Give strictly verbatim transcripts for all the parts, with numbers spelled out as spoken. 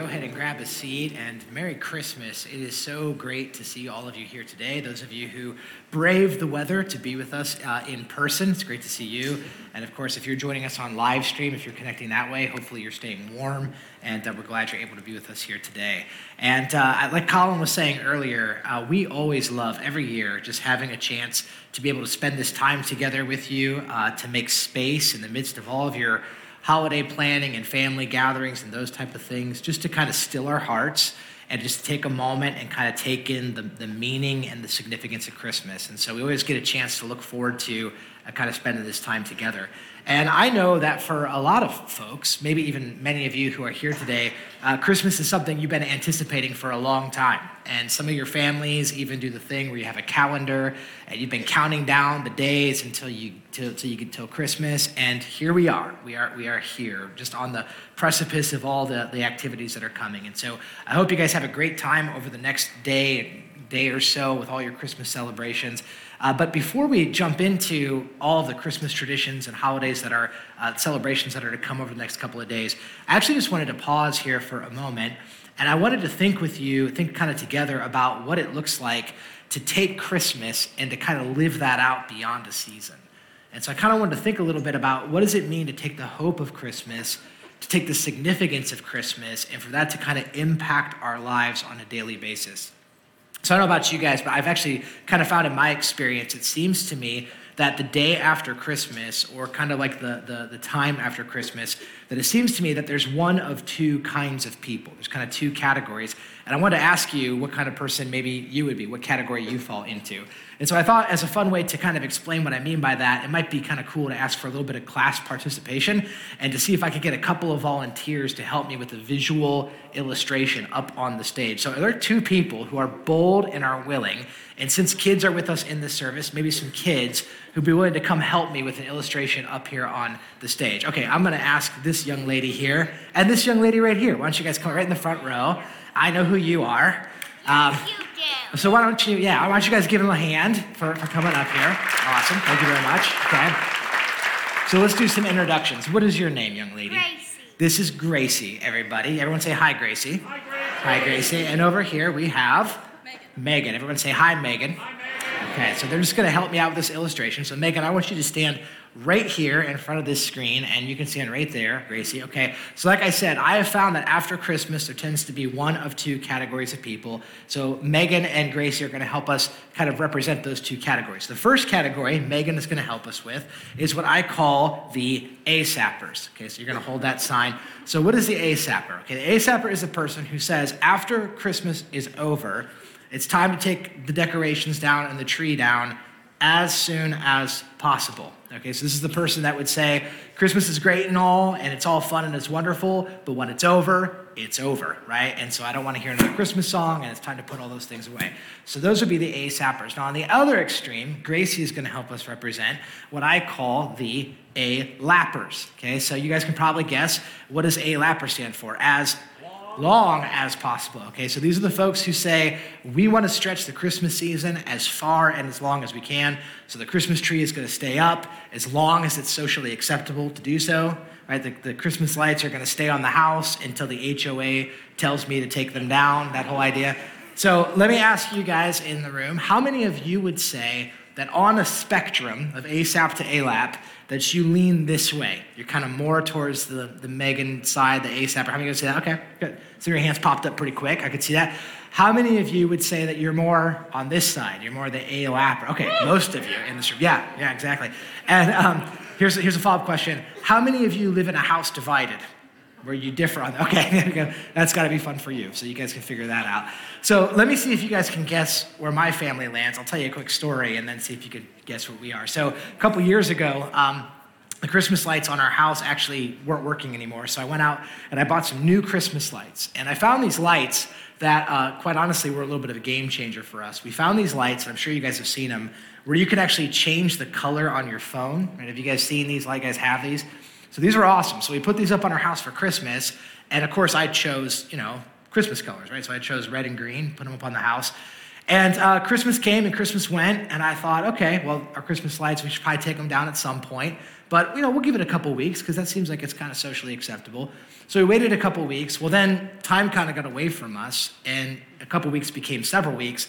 go ahead and grab a seat, and Merry Christmas. It is so great to see all of you here today. Those of you who braved the weather to be with us uh, in person, it's great to see you. And of course, if you're joining us on live stream, if you're connecting that way, hopefully you're staying warm, and uh, we're glad you're able to be with us here today. And uh, like Colin was saying earlier, uh, we always love every year just having a chance to be able to spend this time together with you, uh, to make space in the midst of all of your holiday planning and family gatherings and those type of things, just to kind of still our hearts and just take a moment and kind of take in the, the meaning and the significance of Christmas. And so we always get a chance to look forward to uh, kind of spending this time together. And I know that for a lot of folks, maybe even many of you who are here today, uh, Christmas is something you've been anticipating for a long time. And some of your families even do the thing where you have a calendar and you've been counting down the days until you till, till you get till Christmas. And here we are. We are we are here, just on the precipice of all the, the activities that are coming. And so I hope you guys have a great time over the next day, day or so with all your Christmas celebrations. Uh, but before we jump into all of the Christmas traditions and holidays that are, uh, celebrations that are to come over the next couple of days, I actually just wanted to pause here for a moment. And I wanted to think with you, think kind of together about what it looks like to take Christmas and to kind of live that out beyond a season. And so I kind of wanted to think a little bit about what does it mean to take the hope of Christmas, to take the significance of Christmas, and for that to kind of impact our lives on a daily basis. So I don't know about you guys, but I've actually kind of found in my experience, it seems to me that the day after Christmas, or kind of like the, the, the time after Christmas, that it seems to me that there's one of two kinds of people. There's kind of two categories. And I wanted to ask you what kind of person maybe you would be, what category you fall into. And so I thought as a fun way to kind of explain what I mean by that, it might be kind of cool to ask for a little bit of class participation and to see if I could get a couple of volunteers to help me with a visual illustration up on the stage. So there are two people who are bold and are willing. And since kids are with us in this service, maybe some kids who'd be willing to come help me with an illustration up here on the stage. Okay, I'm gonna ask this young lady here and this young lady right here. Why don't you guys come right in the front row? I know who you are. Um, you do. So why don't you, yeah, why don't you guys give them a hand for, for coming up here. Awesome, thank you very much. Okay. So let's do some introductions. What is your name, young lady? Gracie. This is Gracie, everybody. Everyone say hi, Gracie. Hi, Gracie. Hi, Gracie. And over here we have? Megan. Megan, everyone say hi, Megan. Hi, Megan. Okay, so they're just gonna help me out with this illustration. So Megan, I want you to stand right here in front of this screen, and you can stand right there, Gracie, okay? So like I said, I have found that after Christmas, there tends to be one of two categories of people. So Megan and Gracie are gonna help us kind of represent those two categories. The first category Megan is gonna help us with is what I call the ASAPers. Okay, so you're gonna hold that sign. So what is the ASAPer? Okay, the ASAPer is the person who says, after Christmas is over, it's time to take the decorations down and the tree down as soon as possible. Okay, so this is the person that would say, Christmas is great and all, and it's all fun and it's wonderful, but when it's over, it's over, right? And so I don't want to hear another Christmas song, and it's time to put all those things away. So those would be the ASAPers. Now, on the other extreme, Gracie is going to help us represent what I call the A-lappers. Okay, so you guys can probably guess, what does A-lapper stand for? As long as possible. Okay, so these are the folks who say, we want to stretch the Christmas season as far and as long as we can. So the Christmas tree is going to stay up as long as it's socially acceptable to do so, right? The, the Christmas lights are going to stay on the house until the H O A tells me to take them down, that whole idea. So let me ask you guys in the room, how many of you would say that on a spectrum of ASAP to A LAP, that you lean this way? You're kind of more towards the, the Megan side, the ASAP. How many of you would say that? Okay, good. So your hands popped up pretty quick. I could see that. How many of you would say that you're more on this side? You're more the A-lapper. Okay, most of you in this room. Yeah, yeah, exactly. And um, here's, here's a follow-up question. How many of you live in a house divided where you differ on? Okay, that's gotta be fun for you. So you guys can figure that out. So let me see if you guys can guess where my family lands. I'll tell you a quick story and then see if you can guess what we are. So a couple years ago, um, the Christmas lights on our house actually weren't working anymore. So I went out and I bought some new Christmas lights. And I found these lights that uh, quite honestly were a little bit of a game changer for us. We found these lights, and I'm sure you guys have seen them, where you could actually change the color on your phone. Right? Have you guys seen these? A lot of you guys have these. So these were awesome. So we put these up on our house for Christmas. And of course I chose, you know, Christmas colors, right? So I chose red and green, put them up on the house. And uh, Christmas came and Christmas went. And I thought, okay, well, our Christmas lights, we should probably take them down at some point. But, you know, we'll give it a couple weeks because that seems like it's kind of socially acceptable. So we waited a couple weeks. Well, then time kind of got away from us, and a couple weeks became several weeks.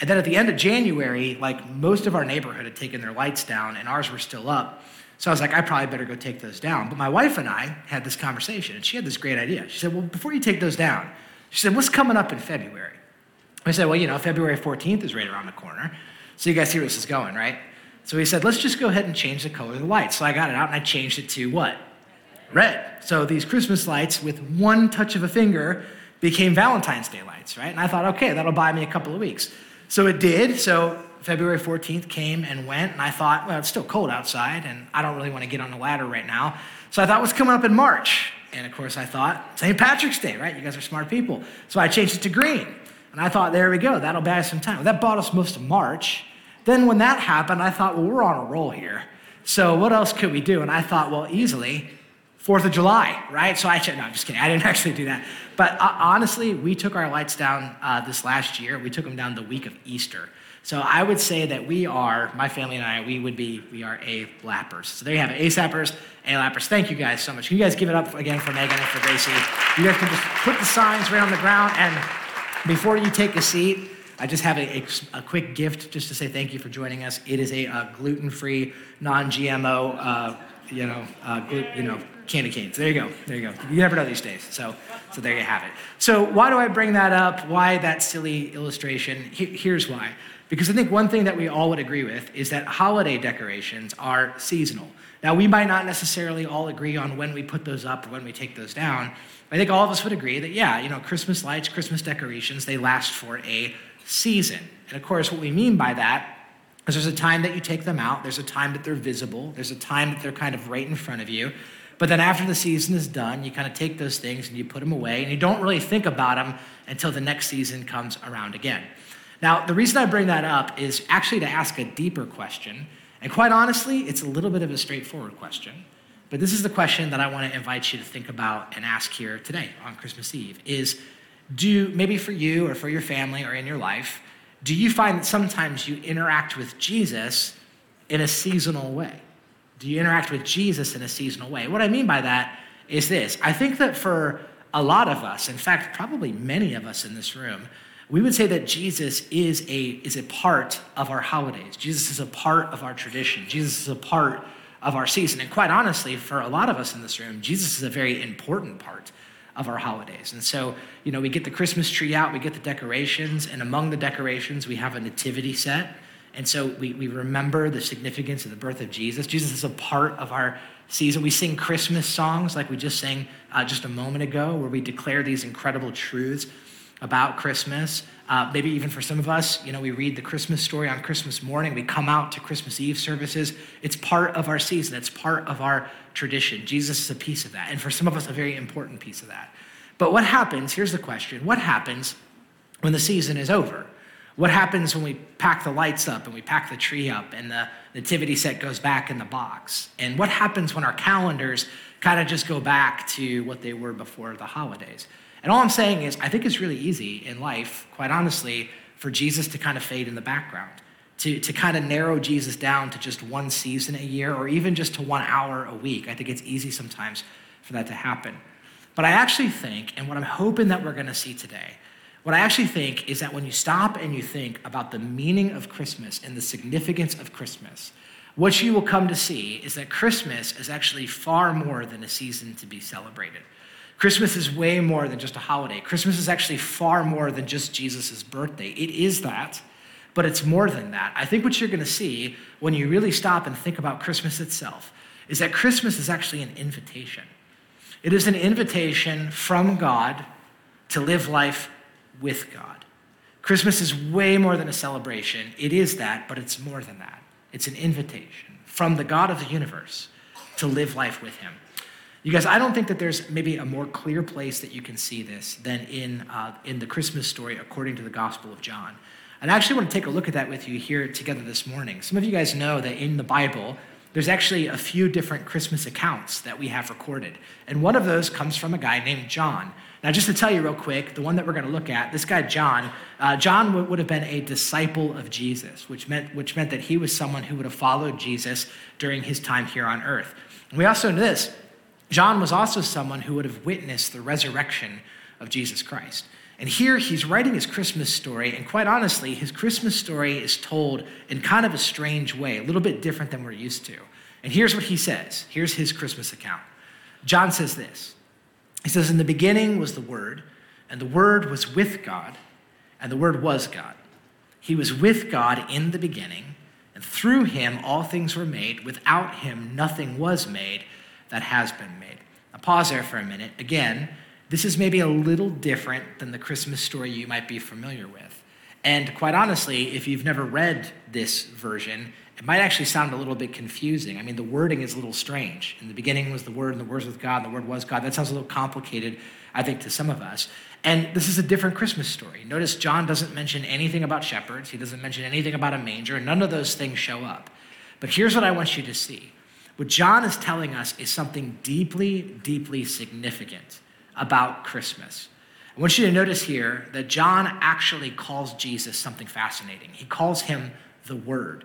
And then at the end of January, like, most of our neighborhood had taken their lights down, and ours were still up. So I was like, I probably better go take those down. But my wife and I had this conversation, and she had this great idea. She said, well, before you take those down, she said, what's coming up in February? I said, well, you know, February fourteenth is right around the corner. So you guys see where this is going, right? So we said, let's just go ahead and change the color of the lights. So I got it out and I changed it to what? Red. So these Christmas lights with one touch of a finger became Valentine's Day lights, right? And I thought, okay, that'll buy me a couple of weeks. So it did. So February fourteenth came and went, and I thought, well, it's still cold outside and I don't really want to get on a ladder right now. So I thought, what's coming up in March? And of course I thought, Saint Patrick's Day, right? You guys are smart people. So I changed it to green. And I thought, there we go, that'll buy us some time. Well, that bought us most of March. Then when that happened, I thought, well, we're on a roll here. So what else could we do? And I thought, well, easily, fourth of July, right? So I checked, no, I'm just kidding. I didn't actually do that. But uh, honestly, we took our lights down uh, this last year. We took them down the week of Easter. So I would say that we are, my family and I, we would be, we are A-lappers. So there you have it, A-sappers, A-lappers. Thank you guys so much. Can you guys give it up again for Megan and for Gracie? You guys can just put the signs right on the ground. And before you take a seat, I just have a, a, a quick gift just to say thank you for joining us. It is a uh, gluten-free, non-G M O, uh, you know, uh, glu- you know, candy canes. There you go. There you go. You never know these days. So, so there you have it. So why do I bring that up? Why that silly illustration? He- here's why. Because I think one thing that we all would agree with is that holiday decorations are seasonal. Now, we might not necessarily all agree on when we put those up or when we take those down. I think all of us would agree that, yeah, you know, Christmas lights, Christmas decorations, they last for a season. And of course, what we mean by that is there's a time that you take them out, there's a time that they're visible, there's a time that they're kind of right in front of you. But then after the season is done, you kind of take those things and you put them away, and you don't really think about them until the next season comes around again. Now, the reason I bring that up is actually to ask a deeper question. And quite honestly, it's a little bit of a straightforward question. But this is the question that I want to invite you to think about and ask here today on Christmas Eve is, do, maybe for you or for your family or in your life, do you find that sometimes you interact with Jesus in a seasonal way? Do you interact with Jesus in a seasonal way? What I mean by that is this. I think that for a lot of us, in fact, probably many of us in this room, we would say that Jesus is a, is a part of our holidays. Jesus is a part of our tradition. Jesus is a part of our season. And quite honestly, for a lot of us in this room, Jesus is a very important part of our holidays. And so, you know, we get the Christmas tree out, we get the decorations, and among the decorations, we have a nativity set. And so we, we remember the significance of the birth of Jesus. Jesus is a part of our season. We sing Christmas songs like we just sang uh, just a moment ago, where we declare these incredible truths about Christmas. Uh, maybe even for some of us, you know, we read the Christmas story on Christmas morning. We come out to Christmas Eve services. It's part of our season. It's part of our tradition. Jesus is a piece of that. And for some of us, a very important piece of that. But what happens, here's the question, what happens when the season is over? What happens when we pack the lights up and we pack the tree up and the nativity set goes back in the box? And what happens when our calendars kind of just go back to what they were before the holidays? And all I'm saying is, I think it's really easy in life, quite honestly, for Jesus to kind of fade in the background, to, to kind of narrow Jesus down to just one season a year or even just to one hour a week. I think it's easy sometimes for that to happen. But I actually think, and what I'm hoping that we're going to see today, what I actually think is that when you stop and you think about the meaning of Christmas and the significance of Christmas, what you will come to see is that Christmas is actually far more than a season to be celebrated. Christmas is way more than just a holiday. Christmas is actually far more than just Jesus' birthday. It is that, but it's more than that. I think what you're going to see when you really stop and think about Christmas itself is that Christmas is actually an invitation. It is an invitation from God to live life with God. Christmas is way more than a celebration. It is that, but it's more than that. It's an invitation from the God of the universe to live life with him. You guys, I don't think that there's maybe a more clear place that you can see this than in uh, in the Christmas story according to the Gospel of John. And I actually want to take a look at that with you here together this morning. Some of you guys know that in the Bible, there's actually a few different Christmas accounts that we have recorded. And one of those comes from a guy named John. Now, just to tell you real quick, the one that we're going to look at, this guy John, uh, John w- would have been a disciple of Jesus, which meant which meant that he was someone who would have followed Jesus during his time here on earth. And we also know this, John was also someone who would have witnessed the resurrection of Jesus Christ. And here he's writing his Christmas story, and quite honestly, his Christmas story is told in kind of a strange way, a little bit different than we're used to. And here's what he says. Here's his Christmas account. John says this. He says, "In the beginning was the Word, and the Word was with God, and the Word was God. He was with God in the beginning, and through him all things were made. Without him nothing was made that has been made." Now pause there for a minute. Again, this is maybe a little different than the Christmas story you might be familiar with. And quite honestly, if you've never read this version, it might actually sound a little bit confusing. I mean, the wording is a little strange. In the beginning was the Word, and the Word was with God, and the Word was God. That sounds a little complicated, I think, to some of us. And this is a different Christmas story. Notice John doesn't mention anything about shepherds. He doesn't mention anything about a manger. None of those things show up. But here's what I want you to see. What John is telling us is something deeply, deeply significant about Christmas. I want you to notice here that John actually calls Jesus something fascinating. He calls him the Word.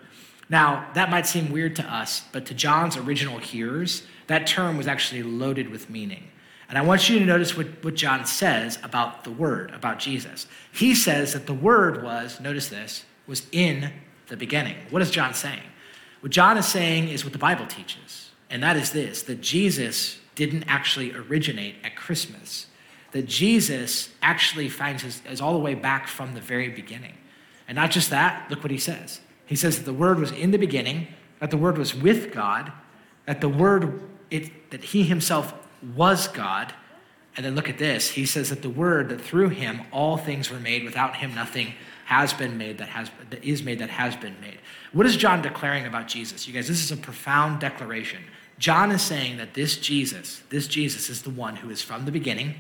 Now, that might seem weird to us, but to John's original hearers, that term was actually loaded with meaning. And I want you to notice what, what John says about the Word, about Jesus. He says that the Word was, notice this, was in the beginning. What is John saying? What John is saying is what the Bible teaches, and that is this, that Jesus didn't actually originate at Christmas, that Jesus actually finds his, is all the way back from the very beginning. And not just that, look what he says. He says that the Word was in the beginning, that the Word was with God, that the Word, it, that he himself was God. And then look at this. He says that the Word, that through him, all things were made. Without him, nothing has been made that has that is made that has been made. What is John declaring about Jesus? You guys, this is a profound declaration. John is saying that this Jesus, this Jesus is the one who is from the beginning,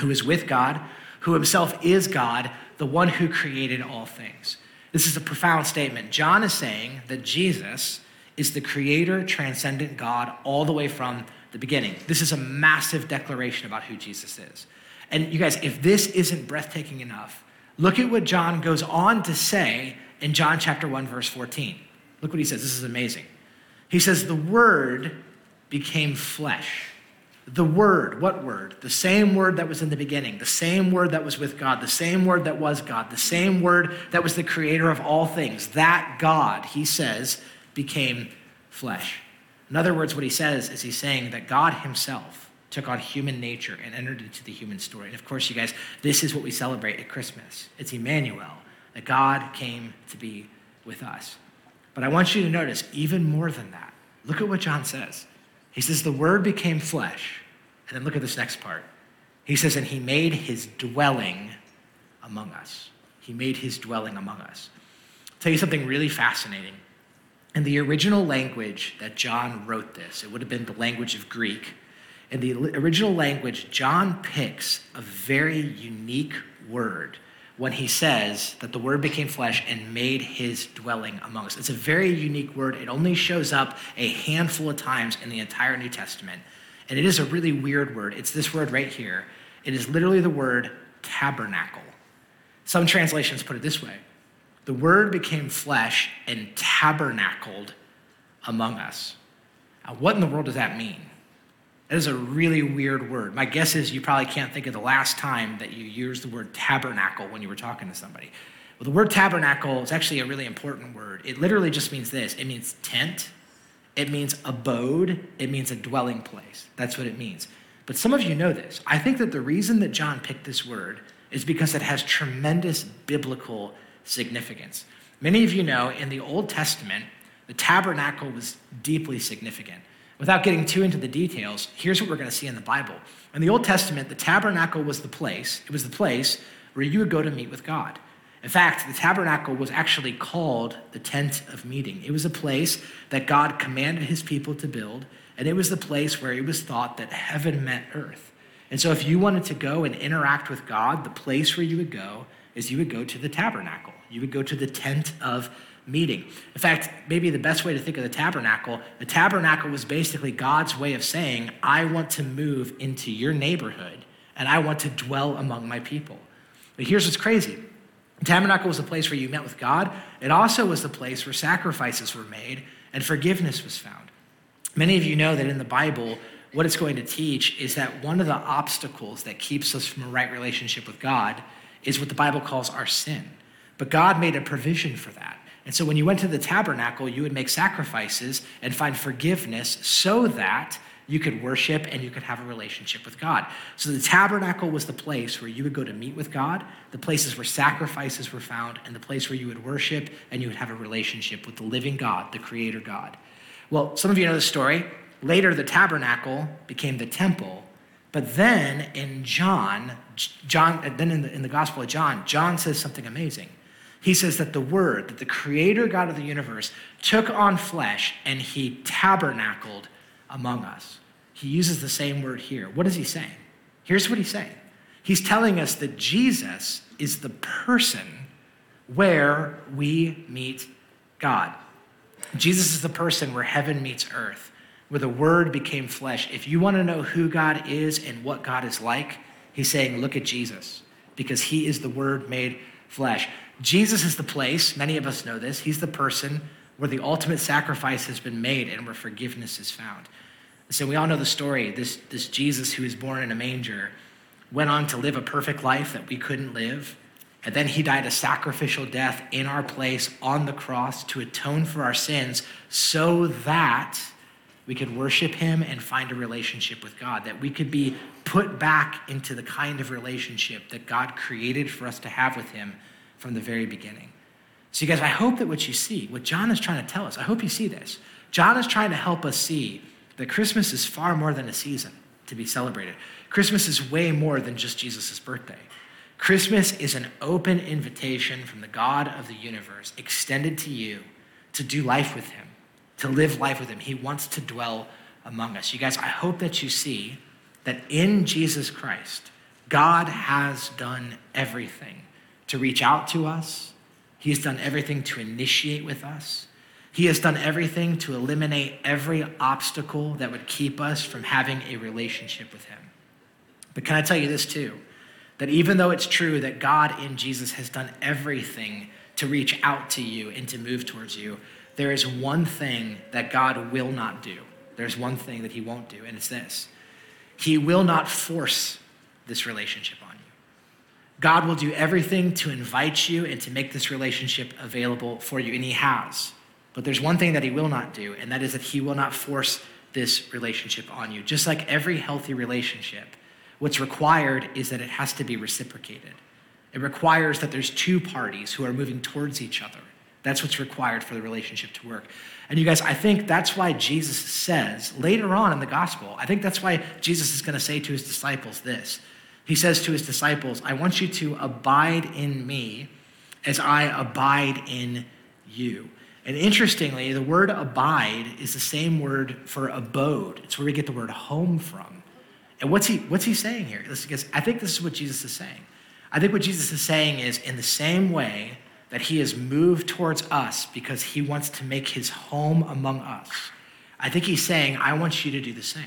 who is with God, who himself is God, the one who created all things. This is a profound statement. John is saying that Jesus is the creator, transcendent God all the way from the beginning. This is a massive declaration about who Jesus is. And you guys, if this isn't breathtaking enough, look at what John goes on to say in John chapter one, verse fourteen. Look what he says. This is amazing. He says, "The Word became flesh." The Word, what Word? The same Word that was in the beginning, the same Word that was with God, the same Word that was God, the same Word that was the creator of all things. That God, he says, became flesh. In other words, what he says is he's saying that God himself took on human nature and entered into the human story. And of course, you guys, this is what we celebrate at Christmas. It's Emmanuel, that God came to be with us. But I want you to notice even more than that. Look at what John says. He says, "The Word became flesh." And then look at this next part. He says, "And he made his dwelling among us." He made his dwelling among us. I'll tell you something really fascinating. In the original language that John wrote this, it would have been the language of Greek. In the original language, John picks a very unique word when he says that the Word became flesh and made his dwelling among us. It's a very unique word. It only shows up a handful of times in the entire New Testament. And it is a really weird word. It's this word right here. It is literally the word tabernacle. Some translations put it this way. The Word became flesh and tabernacled among us. Now, what in the world does that mean? That is a really weird word. My guess is you probably can't think of the last time that you used the word tabernacle when you were talking to somebody. Well, the word tabernacle is actually a really important word. It literally just means this. It means tent. It means abode. It means a dwelling place. That's what it means. But some of you know this. I think that the reason that John picked this word is because it has tremendous biblical significance. Many of you know in the Old Testament, the tabernacle was deeply significant. Without getting too into the details, here's what we're going to see in the Bible. In the Old Testament, the tabernacle was the place. It was the place where you would go to meet with God. In fact, the tabernacle was actually called the tent of meeting. It was a place that God commanded his people to build, and it was the place where it was thought that heaven met earth. And so if you wanted to go and interact with God, the place where you would go is you would go to the tabernacle. You would go to the tent of meeting. In fact, maybe the best way to think of the tabernacle, the tabernacle was basically God's way of saying, I want to move into your neighborhood, and I want to dwell among my people. But here's what's crazy. The tabernacle was the place where you met with God. It also was the place where sacrifices were made and forgiveness was found. Many of you know that in the Bible, what it's going to teach is that one of the obstacles that keeps us from a right relationship with God is what the Bible calls our sin. But God made a provision for that. And so when you went to the tabernacle, you would make sacrifices and find forgiveness so that you could worship and you could have a relationship with God. So the tabernacle was the place where you would go to meet with God, the places where sacrifices were found, and the place where you would worship and you would have a relationship with the living God, the creator God. Well, some of you know the story. Later, the tabernacle became the temple. But then in John, John, then in the, in the Gospel of John, John says something amazing. He says that the Word, that the creator God of the universe took on flesh and he tabernacled among us. He uses the same word here. What is he saying? Here's what he's saying. He's telling us that Jesus is the person where we meet God. Jesus is the person where heaven meets earth, where the Word became flesh. If you want to know who God is and what God is like, he's saying, look at Jesus, because he is the Word made flesh. Jesus is the place, many of us know this, he's the person where the ultimate sacrifice has been made and where forgiveness is found. So we all know the story. This, this Jesus who was born in a manger went on to live a perfect life that we couldn't live. And then he died a sacrificial death in our place on the cross to atone for our sins so that we could worship him and find a relationship with God, that we could be put back into the kind of relationship that God created for us to have with him from the very beginning. So you guys, I hope that what you see, what John is trying to tell us, I hope you see this. John is trying to help us see that Christmas is far more than a season to be celebrated. Christmas is way more than just Jesus' birthday. Christmas is an open invitation from the God of the universe extended to you to do life with him, to live life with him. He wants to dwell among us. You guys, I hope that you see that in Jesus Christ, God has done everything to reach out to us. He has done everything to initiate with us. He has done everything to eliminate every obstacle that would keep us from having a relationship with him. But can I tell you this too, that even though it's true that God in Jesus has done everything to reach out to you and to move towards you, there is one thing that God will not do. There's one thing that he won't do, and it's this. He will not force this relationship on you. God will do everything to invite you and to make this relationship available for you, and he has. But there's one thing that he will not do, and that is that he will not force this relationship on you. Just like every healthy relationship, what's required is that it has to be reciprocated. It requires that there's two parties who are moving towards each other. That's what's required for the relationship to work. And you guys, I think that's why Jesus says later on in the gospel, I think that's why Jesus is going to say to his disciples this. He says to his disciples, I want you to abide in me as I abide in you. And interestingly, the word abide is the same word for abode. It's where we get the word home from. And what's he what's he saying here? Because I think this is what Jesus is saying. I think what Jesus is saying is in the same way that he has moved towards us because he wants to make his home among us, I think he's saying, I want you to do the same.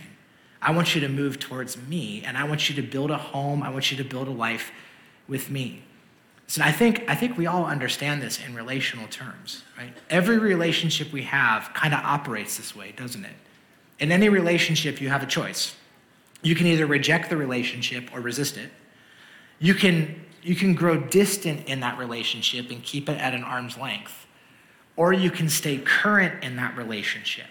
I want you to move towards me, and I want you to build a home. I want you to build a life with me. So I think I think we all understand this in relational terms, right? Every relationship we have kind of operates this way, doesn't it? In any relationship, you have a choice. You can either reject the relationship or resist it. You can you can grow distant in that relationship and keep it at an arm's length, or you can stay current in that relationship.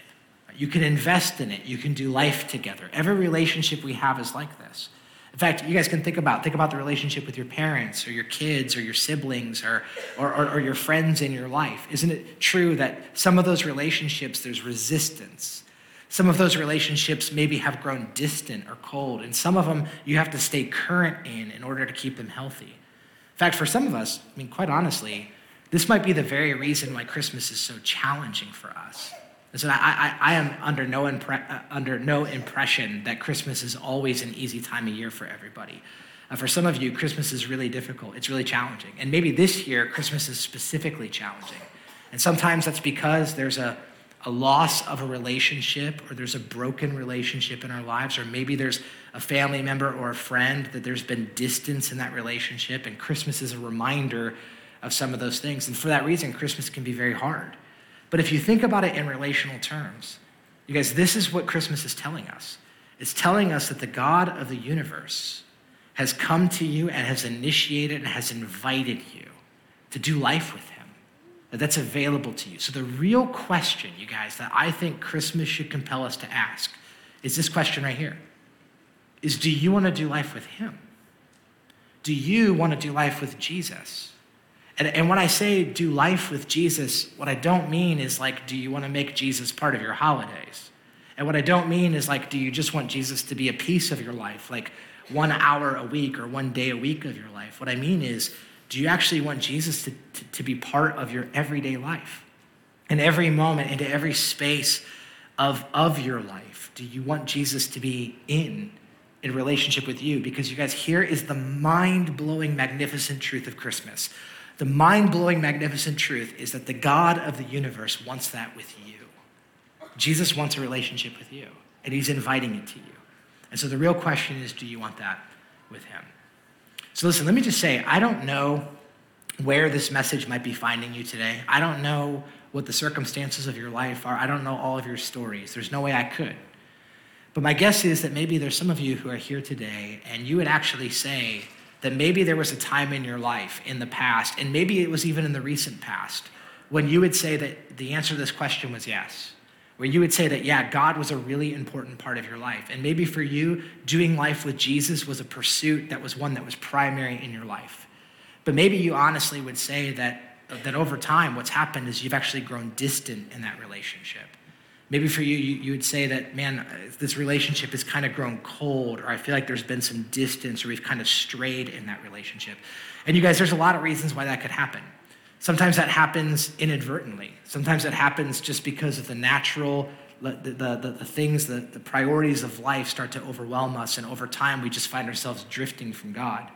You can invest in it. You can do life together. Every relationship we have is like this. In fact, you guys can think about think about the relationship with your parents or your kids or your siblings or, or, or, or your friends in your life. Isn't it true that some of those relationships, there's resistance? Some of those relationships maybe have grown distant or cold, and some of them you have to stay current in in order to keep them healthy. In fact, for some of us, I mean, quite honestly, this might be the very reason why Christmas is so challenging for us. And so I, I, I am under no, impre- under no impression that Christmas is always an easy time of year for everybody. Uh, for some of you, Christmas is really difficult. It's really challenging. And maybe this year, Christmas is specifically challenging. And sometimes that's because there's a, a loss of a relationship, or there's a broken relationship in our lives, or maybe there's a family member or a friend that there's been distance in that relationship, and Christmas is a reminder of some of those things. And for that reason, Christmas can be very hard. But if you think about it in relational terms, you guys, this is what Christmas is telling us. It's telling us that the God of the universe has come to you and has initiated and has invited you to do life with him. That's available to you. So the real question, you guys, that I think Christmas should compel us to ask is this question right here, is do you want to do life with him? Do you want to do life with Jesus? And, and when I say do life with Jesus, what I don't mean is like, do you want to make Jesus part of your holidays? And what I don't mean is like, do you just want Jesus to be a piece of your life, like one hour a week or one day a week of your life? What I mean is, do you actually want Jesus to, to, to be part of your everyday life? In every moment, into every space of, of your life, do you want Jesus to be in, in relationship with you? Because you guys, here is the mind-blowing, magnificent truth of Christmas. The mind-blowing, magnificent truth is that the God of the universe wants that with you. Jesus wants a relationship with you, and he's inviting it to you. And so the real question is, do you want that with him? So listen, let me just say, I don't know where this message might be finding you today. I don't know what the circumstances of your life are. I don't know all of your stories. There's no way I could. But my guess is that maybe there's some of you who are here today, and you would actually say that maybe there was a time in your life in the past, and maybe it was even in the recent past, when you would say that the answer to this question was yes, where you would say that, yeah, God was a really important part of your life. And maybe for you, doing life with Jesus was a pursuit that was one that was primary in your life. But maybe you honestly would say that, that over time, what's happened is you've actually grown distant in that relationship. Maybe for you, you, you would say that, man, this relationship has kind of grown cold, or I feel like there's been some distance, or we've kind of strayed in that relationship. And you guys, there's a lot of reasons why that could happen. Sometimes that happens inadvertently. Sometimes that happens just because of the natural, the, the, the, the things, the, the priorities of life start to overwhelm us, and over time we just find ourselves drifting from God.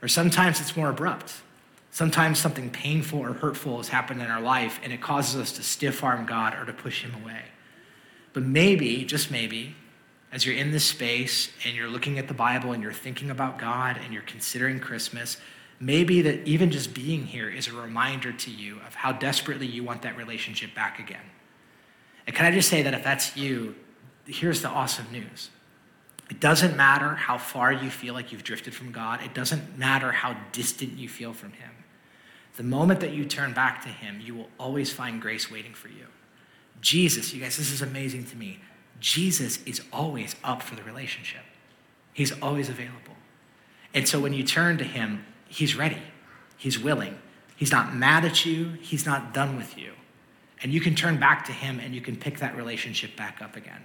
Or sometimes it's more abrupt. Sometimes something painful or hurtful has happened in our life, and it causes us to stiff-arm God or to push him away. But maybe, just maybe, as you're in this space and you're looking at the Bible and you're thinking about God and you're considering Christmas, maybe that even just being here is a reminder to you of how desperately you want that relationship back again. And can I just say that if that's you, here's the awesome news. It doesn't matter how far you feel like you've drifted from God. It doesn't matter how distant you feel from him. The moment that you turn back to him, you will always find grace waiting for you. Jesus, you guys, this is amazing to me. Jesus is always up for the relationship. He's always available. And so when you turn to him, he's ready, he's willing. He's not mad at you, he's not done with you. And you can turn back to him and you can pick that relationship back up again.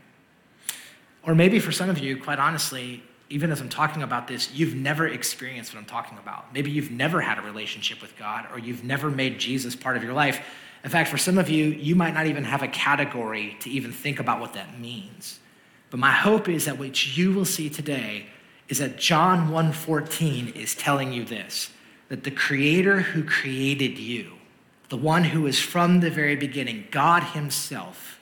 Or maybe for some of you, quite honestly, even as I'm talking about this, you've never experienced what I'm talking about. Maybe you've never had a relationship with God, or you've never made Jesus part of your life. In fact, for some of you, you might not even have a category to even think about what that means. But my hope is that what you will see today is that John one fourteen is telling you this, that the creator who created you, the one who is from the very beginning, God himself,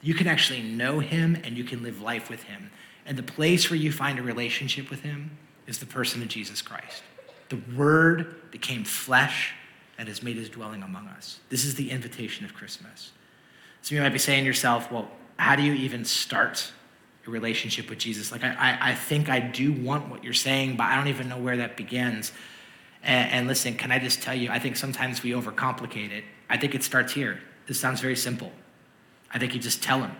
you can actually know him and you can live life with him. And the place where you find a relationship with him is the person of Jesus Christ. The Word became flesh and has made his dwelling among us. This is the invitation of Christmas. So you might be saying to yourself, well, how do you even start a relationship with Jesus? Like, I, I think I do want what you're saying, but I don't even know where that begins. And, and listen, can I just tell you, I think sometimes we overcomplicate it. I think it starts here. This sounds very simple. I think you just tell him.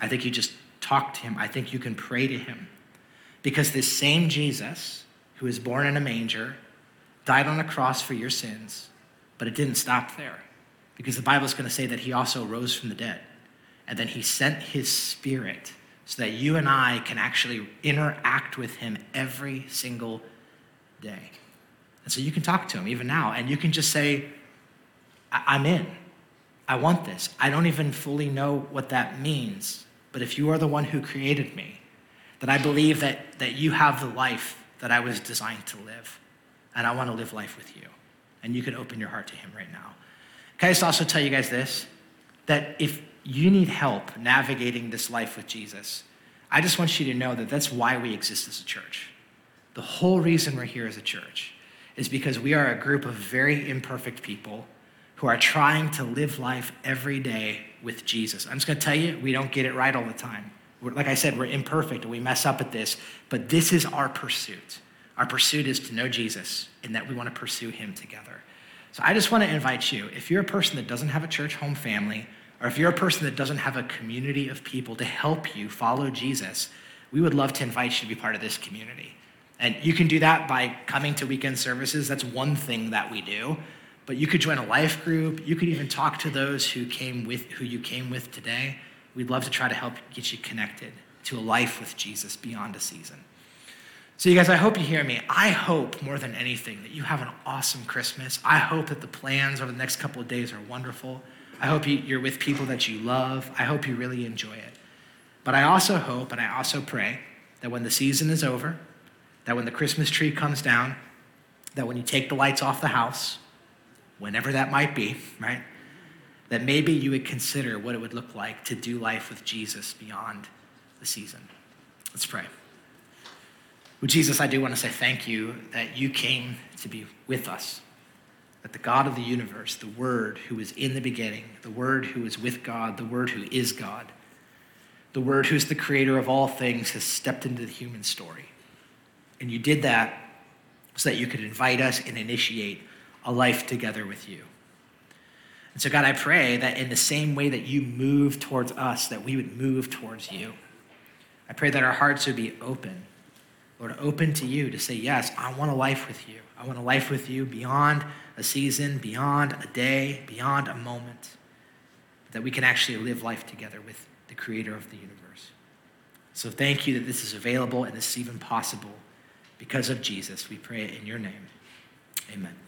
I think you just talk to him. I think you can pray to him. Because this same Jesus, who was born in a manger, died on a cross for your sins, but it didn't stop there. Because the Bible's gonna say that he also rose from the dead. And then he sent his Spirit so that you and I can actually interact with him every single day. And so you can talk to him even now, and you can just say, I- I'm in, I want this. I don't even fully know what that means, but if you are the one who created me, then I believe that, that you have the life that I was designed to live, and I wanna live life with you. And you can open your heart to him right now. Can I just also tell you guys this? that if you need help navigating this life with Jesus, I just want you to know that that's why we exist as a church. The whole reason we're here as a church is because we are a group of very imperfect people who are trying to live life every day with Jesus. I'm just gonna tell you, we don't get it right all the time. We're, like I said, we're imperfect, we mess up at this, but this is our pursuit. Our pursuit is to know Jesus and that we wanna pursue him together. So I just wanna invite you, if you're a person that doesn't have a church home family, or if you're a person that doesn't have a community of people to help you follow Jesus, we would love to invite you to be part of this community. And you can do that by coming to weekend services. That's one thing that we do. But you could join a life group. You could even talk to those who came with, who you came with today. We'd love to try to help get you connected to a life with Jesus beyond a season. So you guys, I hope you hear me. I hope more than anything that you have an awesome Christmas. I hope that the plans over the next couple of days are wonderful. I hope you're with people that you love. I hope you really enjoy it. But I also hope and I also pray that when the season is over, that when the Christmas tree comes down, that when you take the lights off the house, whenever that might be, right, that maybe you would consider what it would look like to do life with Jesus beyond the season. Let's pray. Well, Jesus, I do want to say thank you that you came to be with us, that the God of the universe, the Word who was in the beginning, the Word who is with God, the Word who is God, the Word who's the creator of all things has stepped into the human story. And you did that so that you could invite us and initiate a life together with you. And so God, I pray that in the same way that you move towards us, that we would move towards you. I pray that our hearts would be open, Lord, open to you to say, yes, I want a life with you. I want a life with you beyond a season, beyond a day, beyond a moment, that we can actually live life together with the creator of the universe. So thank you that this is available and this is even possible because of Jesus. We pray it in your name. Amen.